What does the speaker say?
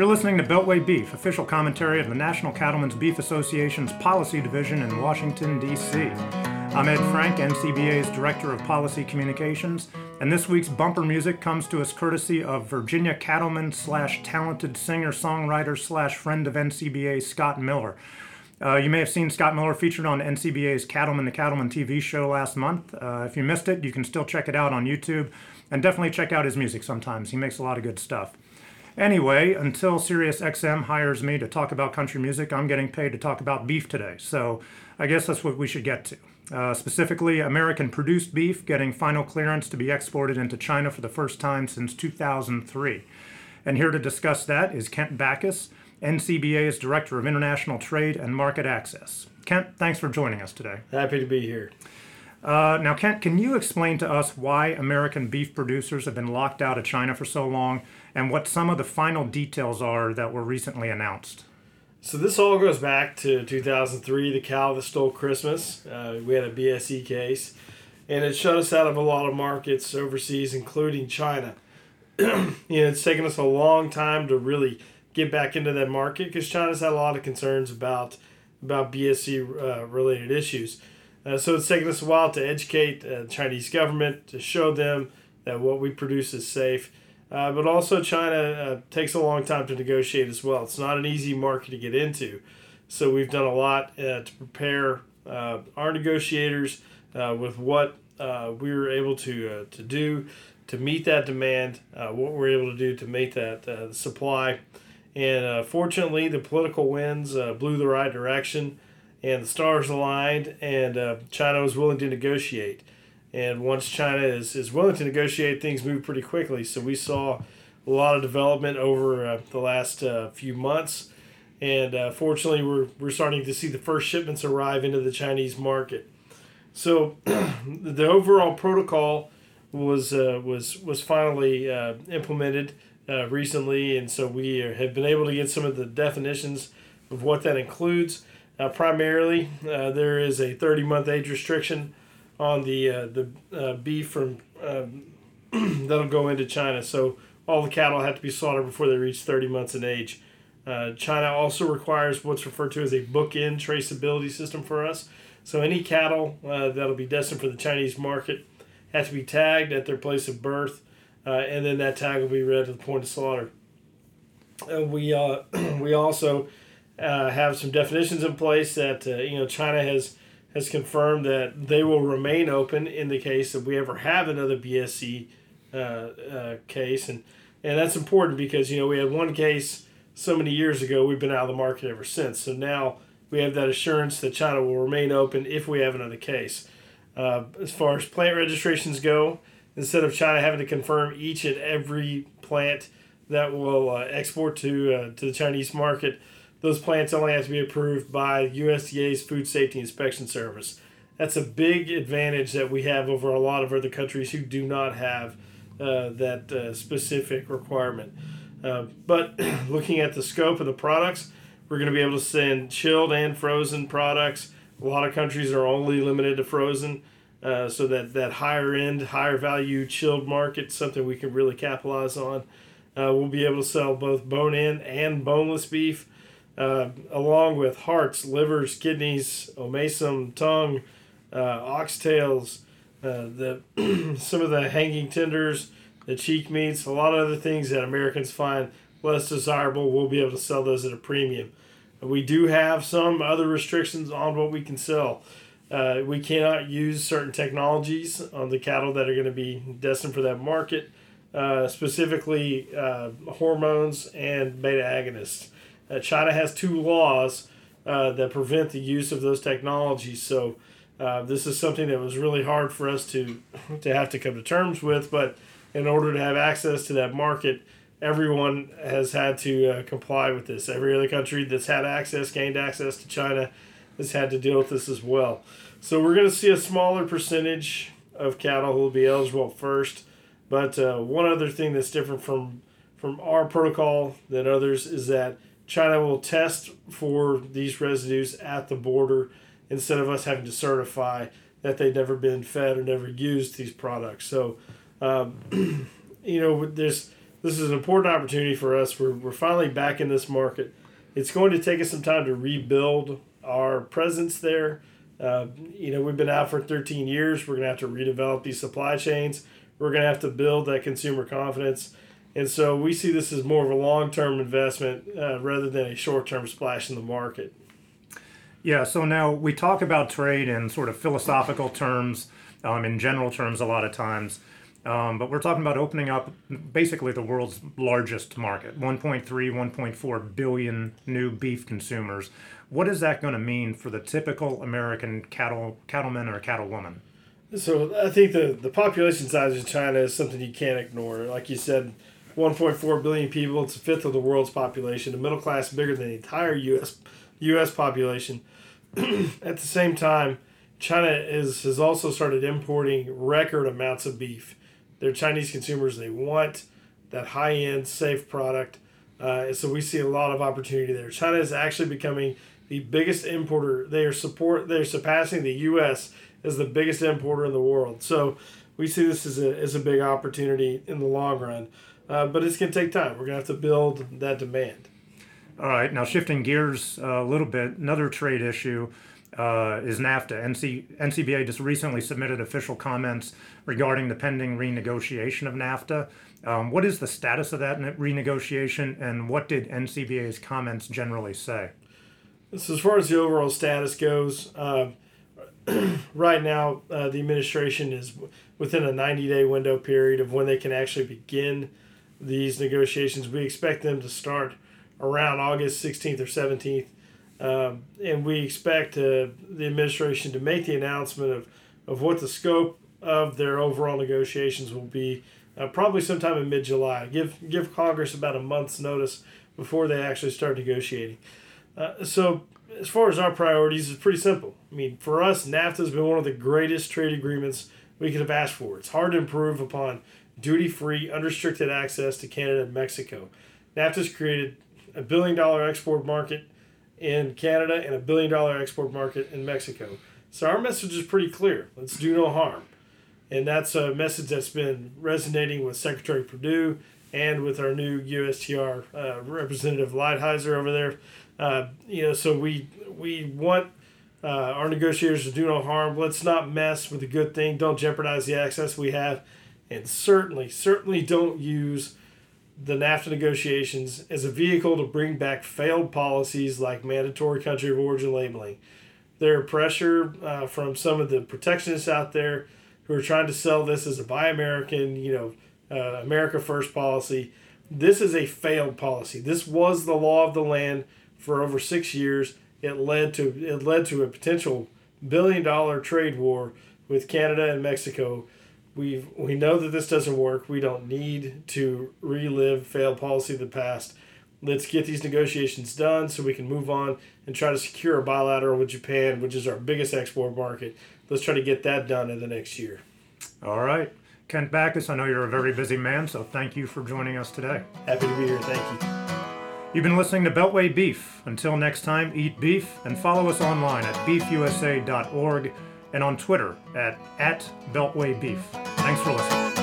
You're listening to Beltway Beef, official commentary of the National Cattlemen's Beef Association's Policy Division in Washington, D.C. I'm Ed Frank, NCBA's Director of Policy Communications, and this week's bumper music comes to us courtesy of Virginia cattleman/talented singer-songwriter/friend of NCBA Scott Miller. You may have seen Scott Miller featured on NCBA's Cattleman to Cattleman TV show last month. If you missed it, you can still check it out on YouTube, and definitely check out his music sometimes. He makes a lot of good stuff. Anyway, until SiriusXM hires me to talk about country music, I'm getting paid to talk about beef today, so I guess that's what we should get to. Specifically, American-produced beef getting final clearance to be exported into China for the first time since 2003. And here to discuss that is Kent Backus, NCBA's Director of International Trade and Market Access. Kent, thanks for joining us today. Happy to be here. Now, Kent, can you explain to us why American beef producers have been locked out of China for so long and what some of the final details are that were recently announced? So this all goes back to 2003, the cow that stole Christmas. We had a BSE case, and it shut us out of a lot of markets overseas, including China. It's taken us a long time to really get back into that market because China's had a lot of concerns about BSE-related issues. So it's taken us a while to educate the Chinese government, to show them that what we produce is safe. But also China takes a long time to negotiate as well. It's not an easy market to get into. So we've done a lot to prepare our negotiators with what we were able to do to meet that demand, what we're able to do to meet that supply. And fortunately, the political winds blew the right direction, and the stars aligned, and China was willing to negotiate. And once China is willing to negotiate, things move pretty quickly. So we saw a lot of development over the last few months. And fortunately, we're starting to see the first shipments arrive into the Chinese market. So the overall protocol was finally implemented recently. And so we have been able to get some of the definitions of what that includes. Primarily, there is a 30-month age restriction on the beef from that'll go into China. So all the cattle have to be slaughtered before they reach 30 months in age. China also requires what's referred to as a bookend traceability system for us. So any cattle that'll be destined for the Chinese market have to be tagged at their place of birth, and then that tag will be read at the point of slaughter. We also have some definitions in place that China has confirmed that they will remain open in the case that we ever have another BSE case, and that's important because we had one case so many years ago. We've been out of the market ever since. So now we have that assurance that China will remain open if we have another case. As far as plant registrations go, instead of China having to confirm each and every plant that will export to the Chinese market, those plants only have to be approved by USDA's Food Safety Inspection Service. That's a big advantage that we have over a lot of other countries who do not have that specific requirement. But looking at the scope of the products, we're going to be able to send chilled and frozen products. A lot of countries are only limited to frozen, so that higher end, higher value chilled market, something we can really capitalize on. We'll be able to sell both bone-in and boneless beef, along with hearts, livers, kidneys, omasum, tongue, oxtails, some of the hanging tenders, the cheek meats, a lot of other things that Americans find less desirable. We'll be able to sell those at a premium. We do have some other restrictions on what we can sell. We cannot use certain technologies on the cattle that are going to be destined for that market, specifically hormones and beta agonists. China has two laws that prevent the use of those technologies. So this is something that was really hard for us to have to come to terms with. But in order to have access to that market, everyone has had to comply with this. Every other country that's had access, gained access to China, has had to deal with this as well. So we're going to see a smaller percentage of cattle who will be eligible first. But one other thing that's different from our protocol than others is that China will test for these residues at the border instead of us having to certify that they've never been fed or never used these products. So, there's This is an important opportunity for us. We're finally back in this market. It's going to take us some time to rebuild our presence there. We've been out for 13 years. We're going to have to redevelop these supply chains. We're going to have to build that consumer confidence. And so we see this as more of a long-term investment rather than a short-term splash in the market. Yeah, so now we talk about trade in sort of philosophical terms, in general terms a lot of times. But we're talking about opening up basically the world's largest market, 1.3, 1.4 billion new beef consumers. What is that going to mean for the typical American cattleman or cattlewoman? So I think the population size of China is something you can't ignore. Like you said, 1.4 billion people, it's a fifth of the world's population, a middle class bigger than the entire U.S. population. At the same time, China has also started importing record amounts of beef. They're Chinese consumers. They want that high-end, safe product. So we see a lot of opportunity there. China is actually becoming the biggest importer. They are surpassing the U.S. as the biggest importer in the world. So we see this as a big opportunity in the long run. But it's going to take time. We're going to have to build that demand. All right. Now shifting gears a little bit, another trade issue is NAFTA. NCBA just recently submitted official comments regarding the pending renegotiation of NAFTA. What is the status of that renegotiation, and what did NCBA's comments generally say? So as far as the overall status goes, right now the administration is within a 90-day window period of when they can actually begin these negotiations. We expect them to start around August 16th or 17th. And we expect the administration to make the announcement of what the scope of their overall negotiations will be probably sometime in mid-July. Give Congress about a month's notice before they actually start negotiating. So as far as our priorities, it's pretty simple. I mean, for us, NAFTA has been one of the greatest trade agreements we could have asked for. It's hard to improve upon duty-free, unrestricted access to Canada and Mexico. NAFTA's created a billion-dollar export market in Canada and a billion-dollar export market in Mexico. So our message is pretty clear. Let's do no harm. And that's a message that's been resonating with Secretary Perdue and with our new USTR Representative Lighthizer over there. So we want our negotiators to do no harm. Let's not mess with the good thing. Don't jeopardize the access we have. And certainly don't use the NAFTA negotiations as a vehicle to bring back failed policies like mandatory country of origin labeling. There are pressure from some of the protectionists out there who are trying to sell this as a buy American, America first policy. This is a failed policy. This was the law of the land for over 6 years. It led to a potential $1 billion trade war with Canada and Mexico. We know that this doesn't work. We don't need to relive failed policy of the past. Let's get these negotiations done so we can move on and try to secure a bilateral with Japan, which is our biggest export market. Let's try to get that done in the next year. All right. Kent Backus, I know you're a very busy man, so thank you for joining us today. Happy to be here. Thank you. You've been listening to Beltway Beef. Until next time, eat beef and follow us online at beefusa.org. and on Twitter at @BeltwayBeef. Thanks for listening.